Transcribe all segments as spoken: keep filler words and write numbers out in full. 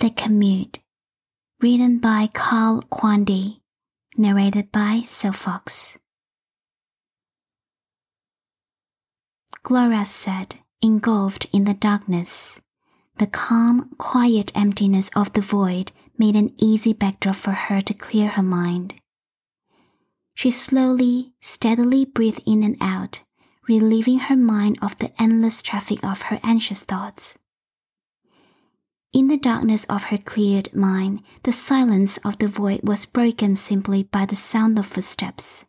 The Commute, written by Kyle Quande, narrated by Sylph Fox. Gloria sat, engulfed in the darkness. The calm, quiet emptiness of the void made an easy backdrop for her to clear her mind. She slowly, steadily breathed in and out, relieving her mind of the endless traffic of her anxious thoughts. In the darkness of her cleared mind, the silence of the void was broken simply by the sound of footsteps.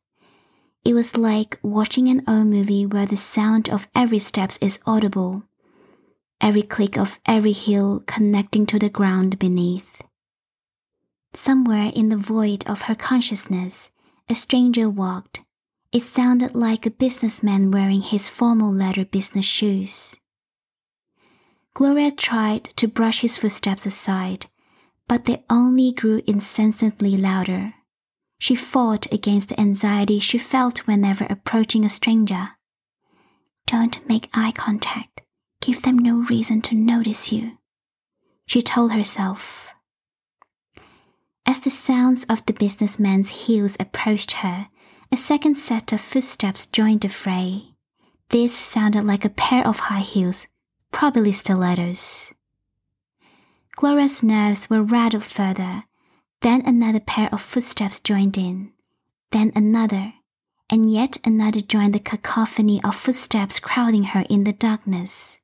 It was like watching an old movie where the sound of every step is audible, every click of every heel connecting to the ground beneath. Somewhere in the void of her consciousness, a stranger walked. It sounded like a businessman wearing his formal leather business shoes. Gloria tried to brush his footsteps aside, but they only grew incessantly louder. She fought against the anxiety she felt whenever approaching a stranger. "Don't make eye contact. Give them no reason to notice you," she told herself. As the sounds of the businessman's heels approached her, a second set of footsteps joined the fray. This sounded like a pair of high heels, probably stilettos. Gloria's nerves were rattled further. Then another pair of footsteps joined in. Then another. And yet another joined the cacophony of footsteps crowding her in the darkness.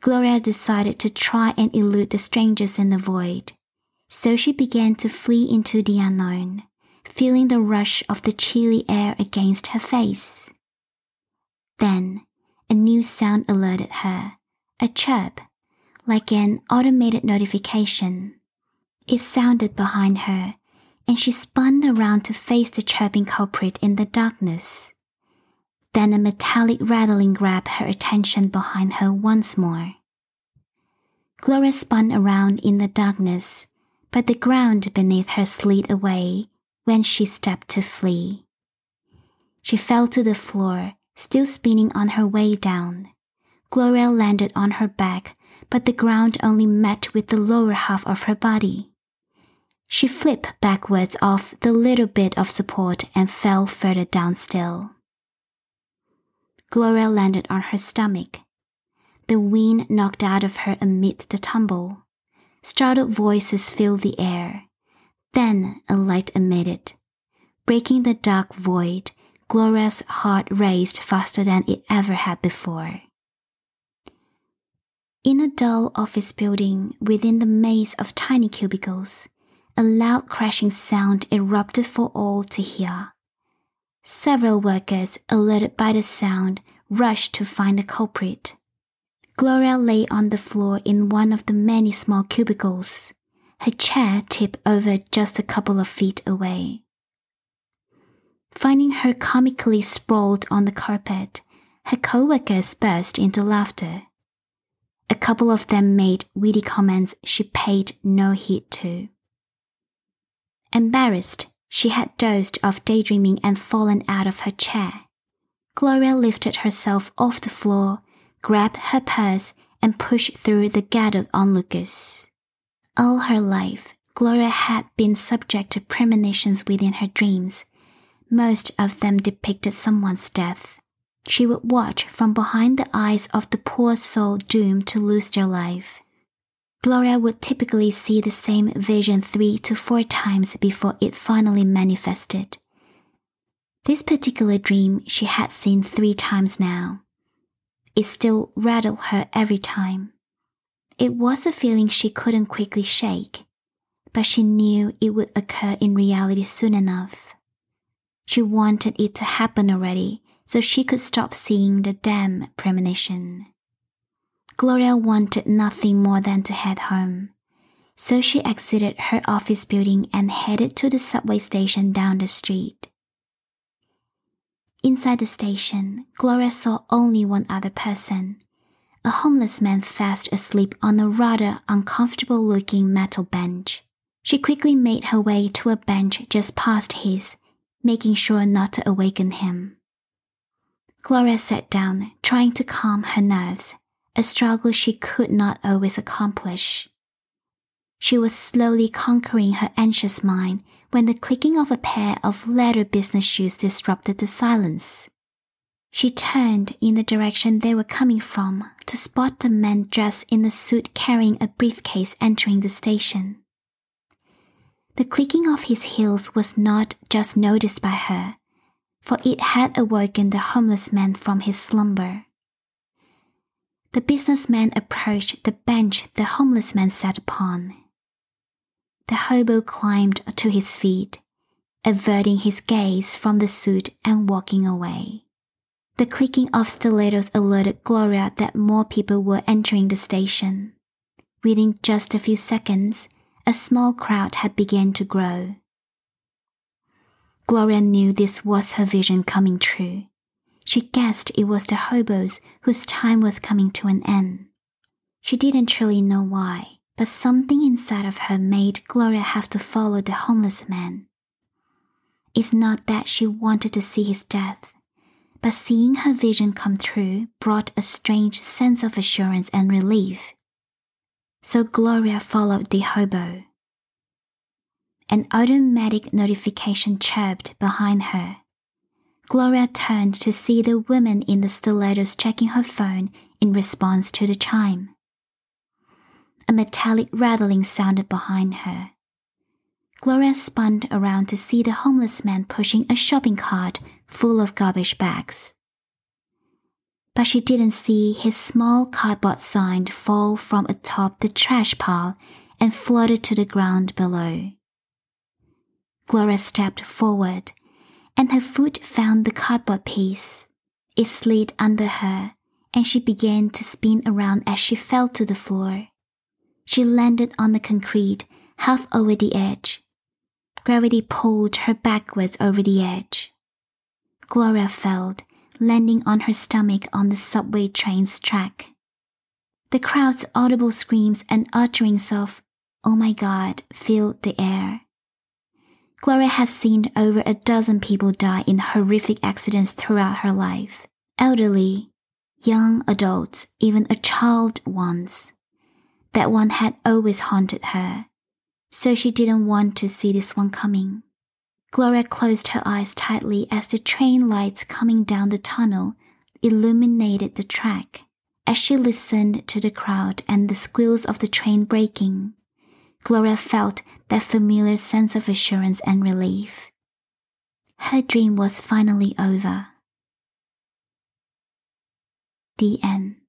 Gloria decided to try and elude the strangers in the void. So she began to flee into the unknown, feeling the rush of the chilly air against her face. Then a new sound alerted her, a chirp, like an automated notification. It sounded behind her, and she spun around to face the chirping culprit in the darkness. Then a metallic rattling grabbed her attention behind her once more. Gloria spun around in the darkness, but the ground beneath her slid away when she stepped to flee. She fell to the floor, still spinning on her way down. Gloria landed on her back, but the ground only met with the lower half of her body. She flipped backwards off the little bit of support and fell further down still. Gloria landed on her stomach. The wind knocked out of her amid the tumble. Startled voices filled the air. Then a light emitted, breaking the dark void. Gloria's heart raced faster than it ever had before. In a dull office building within the maze of tiny cubicles, a loud crashing sound erupted for all to hear. Several workers, alerted by the sound, rushed to find the culprit. Gloria lay on the floor in one of the many small cubicles, her chair tipped over just a couple of feet away. Finding her comically sprawled on the carpet, her co-workers burst into laughter. A couple of them made witty comments she paid no heed to. Embarrassed, she had dozed off daydreaming and fallen out of her chair. Gloria lifted herself off the floor, grabbed her purse, and pushed through the gathered onlookers. All her life, Gloria had been subject to premonitions within her dreams. Most of them depicted someone's death. She would watch from behind the eyes of the poor soul doomed to lose their life. Gloria would typically see the same vision three to four times before it finally manifested. This particular dream she had seen three times now. It still rattled her every time. It was a feeling she couldn't quickly shake, but she knew it would occur in reality soon enough. She wanted it to happen already, so she could stop seeing the damn premonition. Gloria wanted nothing more than to head home, so she exited her office building and headed to the subway station down the street. Inside the station, Gloria saw only one other person, a homeless man fast asleep on a rather uncomfortable-looking metal bench. She quickly made her way to a bench just past his, making sure not to awaken him. Gloria sat down, trying to calm her nerves, a struggle she could not always accomplish. She was slowly conquering her anxious mind when the clicking of a pair of leather business shoes disrupted the silence. She turned in the direction they were coming from to spot the man dressed in a suit carrying a briefcase entering the station. The clicking of his heels was not just noticed by her, for it had awoken the homeless man from his slumber. The businessman approached the bench the homeless man sat upon. The hobo climbed to his feet, averting his gaze from the suit and walking away. The clicking of stilettos alerted Gloria that more people were entering the station. Within just a few seconds, a small crowd had begun to grow. Gloria knew this was her vision coming true. She guessed it was the hobos whose time was coming to an end. She didn't truly know why, but something inside of her made Gloria have to follow the homeless man. It's not that she wanted to see his death, but seeing her vision come true brought a strange sense of assurance and relief. So Gloria followed the hobo. An automatic notification chirped behind her. Gloria turned to see the woman in the stilettos checking her phone in response to the chime. A metallic rattling sounded behind her. Gloria spun around to see the homeless man pushing a shopping cart full of garbage bags. But she didn't see his small cardboard sign fall from atop the trash pile and floated to the ground below. Gloria stepped forward, and her foot found the cardboard piece. It slid under her, and she began to spin around as she fell to the floor. She landed on the concrete, half over the edge. Gravity pulled her backwards over the edge. Gloria fell, landing on her stomach on the subway train's track. The crowd's audible screams and utterings of, "Oh my God," filled the air. Gloria has seen over a dozen people die in horrific accidents throughout her life. Elderly, young adults, even a child once. That one had always haunted her, so she didn't want to see this one coming. Gloria closed her eyes tightly as the train lights coming down the tunnel illuminated the track. As she listened to the crowd and the squeals of the train braking, Gloria felt that familiar sense of assurance and relief. Her dream was finally over. The end.